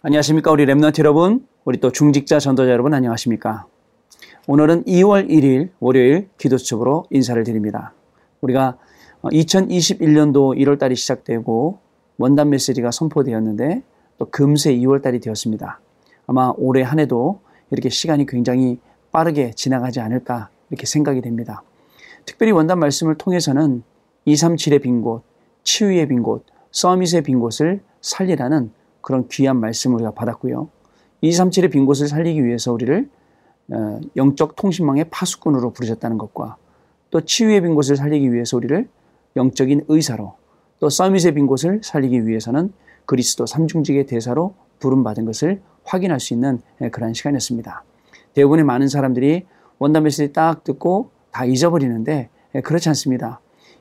안녕하십니까 우리 렘넌트 여러분, 우리 또 중직자 전도자 여러분 안녕하십니까. 오늘은 2월 1일 월요일 기도수첩으로 인사를 드립니다. 우리가 2021년도 1월달이 시작되고 원단 메시지가 선포되었는데 또 금세 2월달이 되었습니다. 아마 올해 한 해도 이렇게 시간이 굉장히 빠르게 지나가지 않을까 이렇게 생각이 됩니다. 특별히 원단 말씀을 통해서는 237의 빈 곳, 치유의 빈 곳, 서밋의 빈 곳을 살리라는 그런 귀한 말씀을 우리가 받았고요. 237의 빈 곳을 살리기 위해서 우리를 영적 통신망의 파수꾼으로 부르셨다는 것과 또 치유의 빈 곳을 살리기 위해서 우리를 영적인 의사로, 또 서밋의 빈 곳을 살리기 위해서는 그리스도 삼중직의 대사로 부름받은 것을 확인할 수 있는 그런 시간이었습니다. 대부분의 많은 사람들이 원단 메시지 딱 듣고 다 잊어버리는데 그렇지 않습니다.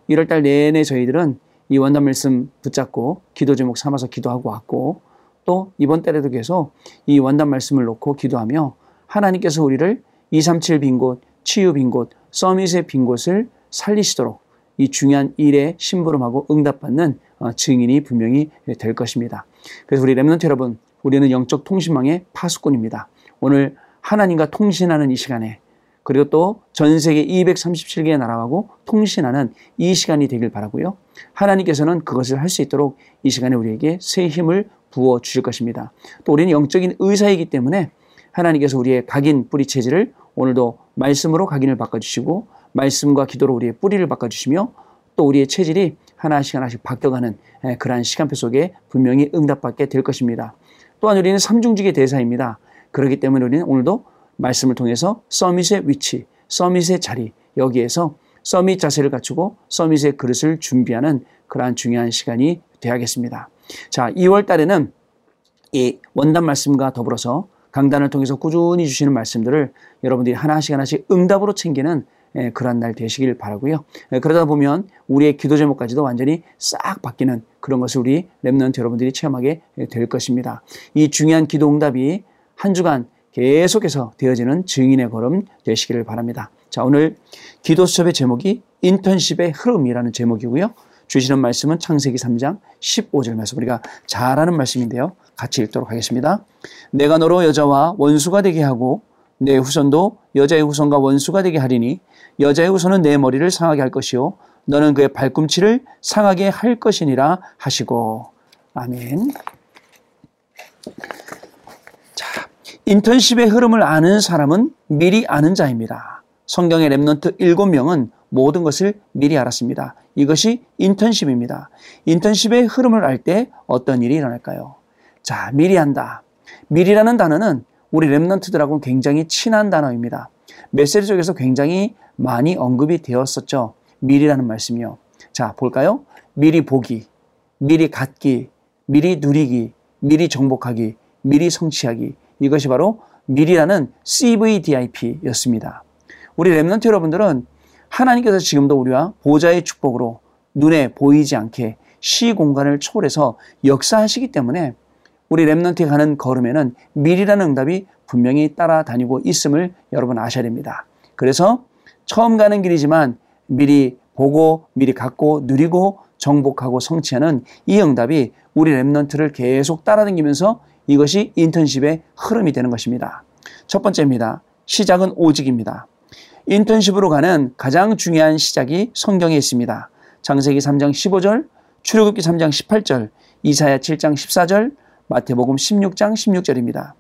1월달 내내 저희들은 이 원단 말씀 붙잡고 기도 제목 삼아서 기도하고 왔고, 또 이번 달에도 계속 이 원단 말씀을 놓고 기도하며 하나님께서 우리를 237 빈 곳, 치유 빈 곳, 서밋의 빈 곳을 살리시도록 이 중요한 일에 심부름하고 응답받는 증인이 분명히 될 것입니다. 그래서 우리 렘넌트 여러분, 우리는 영적 통신망의 파수꾼입니다. 오늘 하나님과 통신하는 이 시간에, 그리고 또 전 세계 237개의 나라하고 통신하는 이 시간이 되길 바라고요. 하나님께서는 그것을 할 수 있도록 이 시간에 우리에게 새 힘을 부어 주실 것입니다. 또 우리는 영적인 의사이기 때문에 하나님께서 우리의 각인 뿌리 체질을 오늘도 말씀으로 각인을 바꿔주시고, 말씀과 기도로 우리의 뿌리를 바꿔주시며, 또 우리의 체질이 하나씩 하나씩 바뀌어가는 그러한 시간표 속에 분명히 응답받게 될 것입니다. 또한 우리는 삼중직의 대사입니다. 그렇기 때문에 우리는 오늘도 말씀을 통해서 서밋의 위치, 서밋의 자리, 여기에서 서밋 자세를 갖추고 서밋의 그릇을 준비하는 그러한 중요한 시간이 되어야겠습니다. 자, 2월 달에는 이 원단 말씀과 더불어서 강단을 통해서 꾸준히 주시는 말씀들을 여러분들이 하나씩 하나씩 응답으로 챙기는 그런 날 되시길 바라고요. 그러다 보면 우리의 기도 제목까지도 완전히 싹 바뀌는 그런 것을 우리 렘넌트 여러분들이 체험하게 될 것입니다. 이 중요한 기도 응답이 한 주간 계속해서 되어지는 증인의 걸음 되시기를 바랍니다. 자, 오늘 기도수첩의 제목이 인턴십의 흐름이라는 제목이고요. 주시는 말씀은 창세기 3장 15절 말씀, 우리가 잘 아는 말씀인데요. 같이 읽도록 하겠습니다. 내가 너로 여자와 원수가 되게 하고 내 후손도 여자의 후손과 원수가 되게 하리니 여자의 후손은 내 머리를 상하게 할 것이요 너는 그의 발꿈치를 상하게 할 것이니라 하시고. 아멘. 인턴십의 흐름을 아는 사람은 미리 아는 자입니다. 성경의 렘넌트 7명은 모든 것을 미리 알았습니다. 이것이 인턴십입니다. 인턴십의 흐름을 알 때 어떤 일이 일어날까요? 자, 미리 안다. 미리라는 단어는 우리 렘넌트들하고 굉장히 친한 단어입니다. 메시지 쪽에서 굉장히 많이 언급이 되었었죠. 미리라는 말씀이요. 자, 볼까요? 미리 보기, 미리 갖기, 미리 누리기, 미리 정복하기, 미리 성취하기. 이것이 바로 미리라는 CVDIP였습니다. 우리 렘넌트 여러분들은 하나님께서 지금도 우리와 보좌의 축복으로 눈에 보이지 않게 시공간을 초월해서 역사하시기 때문에 우리 렘넌트에 가는 걸음에는 미리라는 응답이 분명히 따라다니고 있음을 여러분 아셔야 됩니다. 그래서 처음 가는 길이지만 미리 보고 미리 갖고 누리고 정복하고 성취하는 이 응답이 우리 렘넌트를 계속 따라다니면서 이것이 인턴십의 흐름이 되는 것입니다. 첫 번째입니다. 시작은 오직입니다. 인턴십으로 가는 가장 중요한 시작이 성경에 있습니다. 창세기 3장 15절, 출애굽기 3장 18절, 이사야 7장 14절, 마태복음 16장 16절입니다.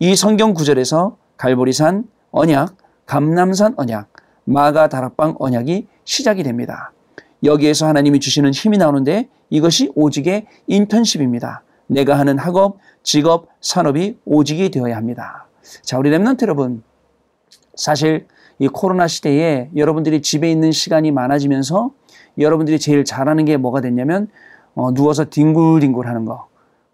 이 성경 구절에서 갈보리산 언약, 감람산 언약, 마가 다락방 언약이 시작이 됩니다. 여기에서 하나님이 주시는 힘이 나오는데 이것이 오직의 인턴십입니다. 내가 하는 학업, 직업, 산업이 오직이 되어야 합니다. 자, 우리 렘넌트 여러분, 사실 이 코로나 시대에 여러분들이 집에 있는 시간이 많아지면서 여러분들이 제일 잘하는 게 뭐가 됐냐면 누워서 뒹굴뒹굴 하는 거,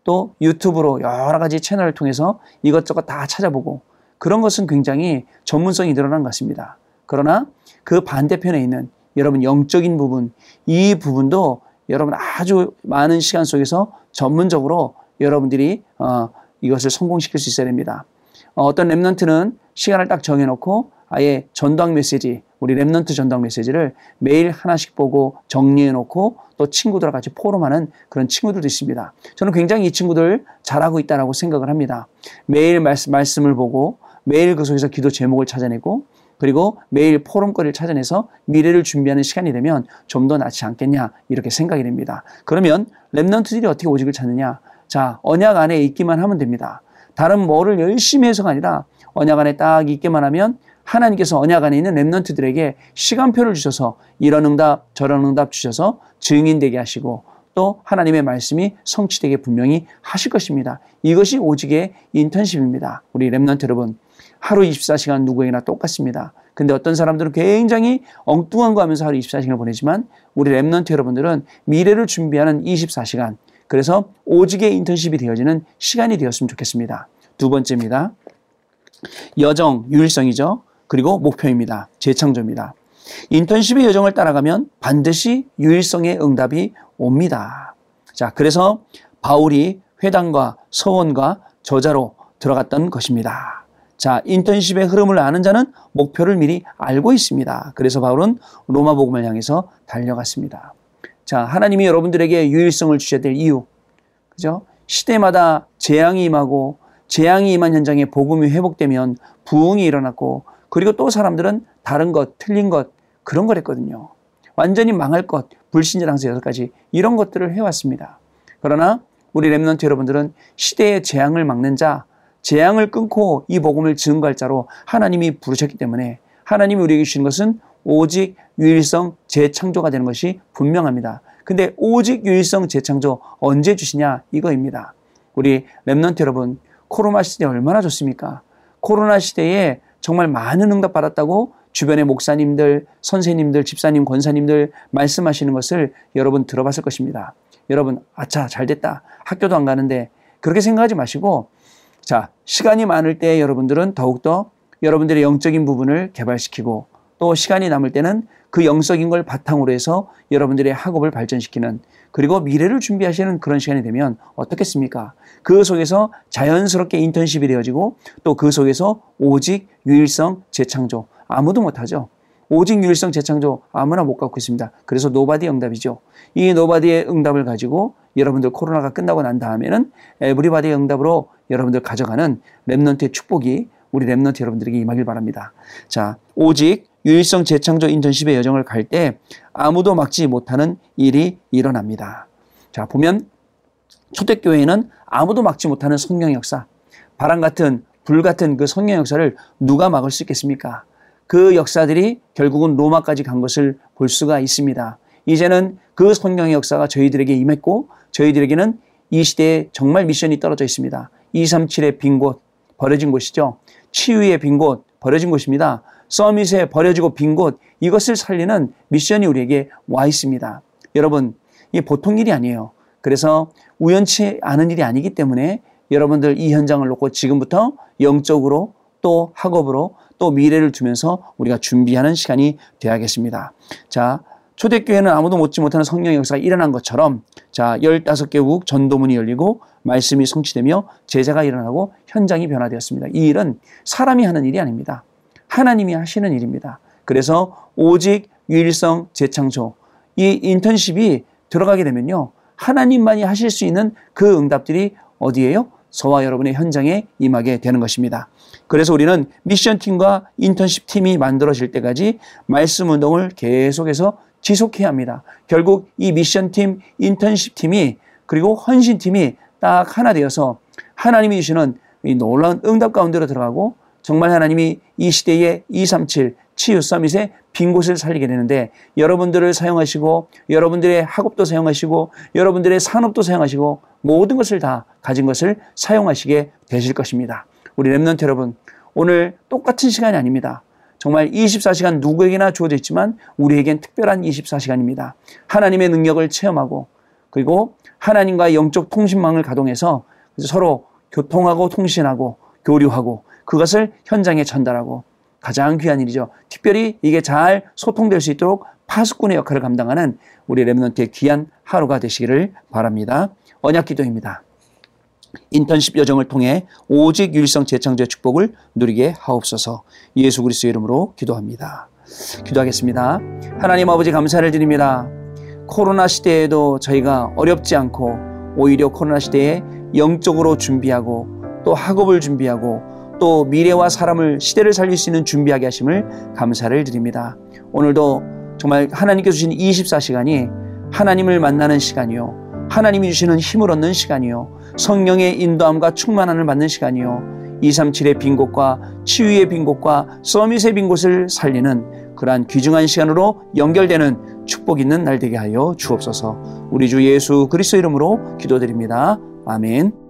또 유튜브로 여러 가지 채널을 통해서 이것저것 다 찾아보고, 그런 것은 굉장히 전문성이 늘어난 것 같습니다. 그러나 그 반대편에 있는 여러분 영적인 부분, 이 부분도 여러분 아주 많은 시간 속에서 전문적으로 여러분들이 이것을 성공시킬 수 있어야 됩니다. 어떤 렘넌트는 시간을 딱 정해놓고 아예 전도학 메시지, 우리 랩넌트 전당 메시지를 매일 하나씩 보고 정리해놓고 또 친구들과 같이 포럼하는 그런 친구들도 있습니다. 저는 굉장히 이 친구들 잘하고 있다라고 생각을 합니다. 매일 말씀을 보고 매일 그 속에서 기도 제목을 찾아내고 그리고 매일 포럼거리를 찾아내서 미래를 준비하는 시간이 되면 좀 더 낫지 않겠냐 이렇게 생각이 됩니다. 그러면 랩넌트들이 어떻게 오직을 찾느냐? 자, 언약 안에 있기만 하면 됩니다. 다른 뭐를 열심히 해서가 아니라 언약 안에 딱 있기만 하면 하나님께서 언약 안에 있는 랩넌트들에게 시간표를 주셔서 이런 응답 저런 응답 주셔서 증인되게 하시고 또 하나님의 말씀이 성취되게 분명히 하실 것입니다. 이것이 오직의 인턴십입니다. 우리 랩넌트 여러분, 하루 24시간 누구에게나 똑같습니다. 근데 어떤 사람들은 굉장히 엉뚱한 거 하면서 하루 24시간을 보내지만 우리 랩넌트 여러분들은 미래를 준비하는 24시간, 그래서 오직의 인턴십이 되어지는 시간이 되었으면 좋겠습니다. 두 번째입니다. 여정, 유일성이죠. 그리고 목표입니다. 재창조입니다. 인턴십의 여정을 따라가면 반드시 유일성의 응답이 옵니다. 자, 그래서 바울이 회당과 서원과 저자로 들어갔던 것입니다. 자, 인턴십의 흐름을 아는 자는 목표를 미리 알고 있습니다. 그래서 바울은 로마 복음을 향해서 달려갔습니다. 자, 하나님이 여러분들에게 유일성을 주셔야 될 이유, 그죠? 시대마다 재앙이 임하고 재앙이 임한 현장에 복음이 회복되면 부흥이 일어났고 그리고 또 사람들은 다른 것, 틀린 것, 그런 걸 했거든요. 완전히 망할 것, 불신자 당사 여섯 가지 이런 것들을 해왔습니다. 그러나 우리 랩넌트 여러분들은 시대의 재앙을 막는 자, 재앙을 끊고 이 복음을 증거할 자로 하나님이 부르셨기 때문에 하나님이 우리에게 주신 것은 오직 유일성 재창조가 되는 것이 분명합니다. 근데 오직 유일성 재창조 언제 주시냐 이거입니다. 우리 랩넌트 여러분, 코로나 시대 얼마나 좋습니까? 코로나 시대에 정말 많은 응답 받았다고 주변의 목사님들, 선생님들, 집사님, 권사님들 말씀하시는 것을 여러분 들어봤을 것입니다. 여러분, 아차 잘됐다, 학교도 안 가는데, 그렇게 생각하지 마시고, 자, 시간이 많을 때 여러분들은 더욱더 여러분들의 영적인 부분을 개발시키고 또 시간이 남을 때는 그 영적인 걸 바탕으로 해서 여러분들의 학업을 발전시키는, 그리고 미래를 준비하시는 그런 시간이 되면 어떻겠습니까? 그 속에서 자연스럽게 인턴십이 되어지고 또 그 속에서 오직 유일성 재창조, 아무도 못하죠. 오직 유일성 재창조 아무나 못 갖고 있습니다. 그래서 노바디의 응답이죠. 이 노바디의 응답을 가지고 여러분들 코로나가 끝나고 난 다음에는 에브리바디의 응답으로 여러분들 가져가는 랩넌트의 축복이 우리 랩넌트 여러분들에게 임하길 바랍니다. 자, 오직 유일성 재창조 인턴십의 여정을 갈 때 아무도 막지 못하는 일이 일어납니다. 자, 보면 초대교회는 아무도 막지 못하는 성령 역사, 바람 같은 불 같은 그 성령 역사를 누가 막을 수 있겠습니까? 그 역사들이 결국은 로마까지 간 것을 볼 수가 있습니다. 이제는 그 성령의 역사가 저희들에게 임했고 저희들에게는 이 시대에 정말 미션이 떨어져 있습니다. 237의 빈 곳, 버려진 곳이죠. 치유의 빈 곳, 버려진 곳입니다. 서밋에 버려지고 빈 곳, 이것을 살리는 미션이 우리에게 와 있습니다. 여러분, 이게 보통 일이 아니에요. 그래서 우연치 않은 일이 아니기 때문에 여러분들 이 현장을 놓고 지금부터 영적으로 또 학업으로 또 미래를 두면서 우리가 준비하는 시간이 되어야겠습니다. 자, 초대교회는 아무도 못지 못하는 성령의 역사가 일어난 것처럼, 자, 15개국 전도문이 열리고 말씀이 성취되며 제자가 일어나고 현장이 변화되었습니다. 이 일은 사람이 하는 일이 아닙니다. 하나님이 하시는 일입니다. 그래서 오직 유일성 재창조, 이 인턴십이 들어가게 되면요, 하나님만이 하실 수 있는 그 응답들이 어디예요? 저와 여러분의 현장에 임하게 되는 것입니다. 그래서 우리는 미션팀과 인턴십팀이 만들어질 때까지 말씀 운동을 계속해서 지속해야 합니다. 결국 이 미션팀, 인턴십팀이 그리고 헌신팀이 딱 하나 되어서 하나님이 주시는 이 놀라운 응답 가운데로 들어가고 정말 하나님이 이 시대의 237 치유 서밋의 빈 곳을 살리게 되는데, 여러분들을 사용하시고 여러분들의 학업도 사용하시고 여러분들의 산업도 사용하시고 모든 것을 다 가진 것을 사용하시게 되실 것입니다. 우리 랩넌트 여러분, 오늘 똑같은 시간이 아닙니다. 정말 24시간 누구에게나 주어져 있지만 우리에겐 특별한 24시간입니다. 하나님의 능력을 체험하고 그리고 하나님과 영적 통신망을 가동해서 서로 교통하고 통신하고 교류하고 그것을 현장에 전달하고, 가장 귀한 일이죠. 특별히 이게 잘 소통될 수 있도록 파수꾼의 역할을 감당하는 우리 랩넌트의 귀한 하루가 되시기를 바랍니다. 언약 기도입니다. 인턴십 여정을 통해 오직 유일성 재창조의 축복을 누리게 하옵소서. 예수 그리스도의 이름으로 기도합니다. 기도하겠습니다. 하나님 아버지, 감사를 드립니다. 코로나 시대에도 저희가 어렵지 않고 오히려 코로나 시대에 영적으로 준비하고 또 학업을 준비하고 또 미래와 사람을 시대를 살릴 수 있는 준비하게 하심을 감사를 드립니다. 오늘도 정말 하나님께서 주신 24시간이 하나님을 만나는 시간이요, 하나님이 주시는 힘을 얻는 시간이요, 성령의 인도함과 충만함을 받는 시간이요, 237의 빈 곳과 치유의 빈 곳과 서밋의 빈 곳을 살리는 그러한 귀중한 시간으로 연결되는 축복 있는 날 되게 하여 주옵소서. 우리 주 예수 그리스도 이름으로 기도드립니다. 아멘.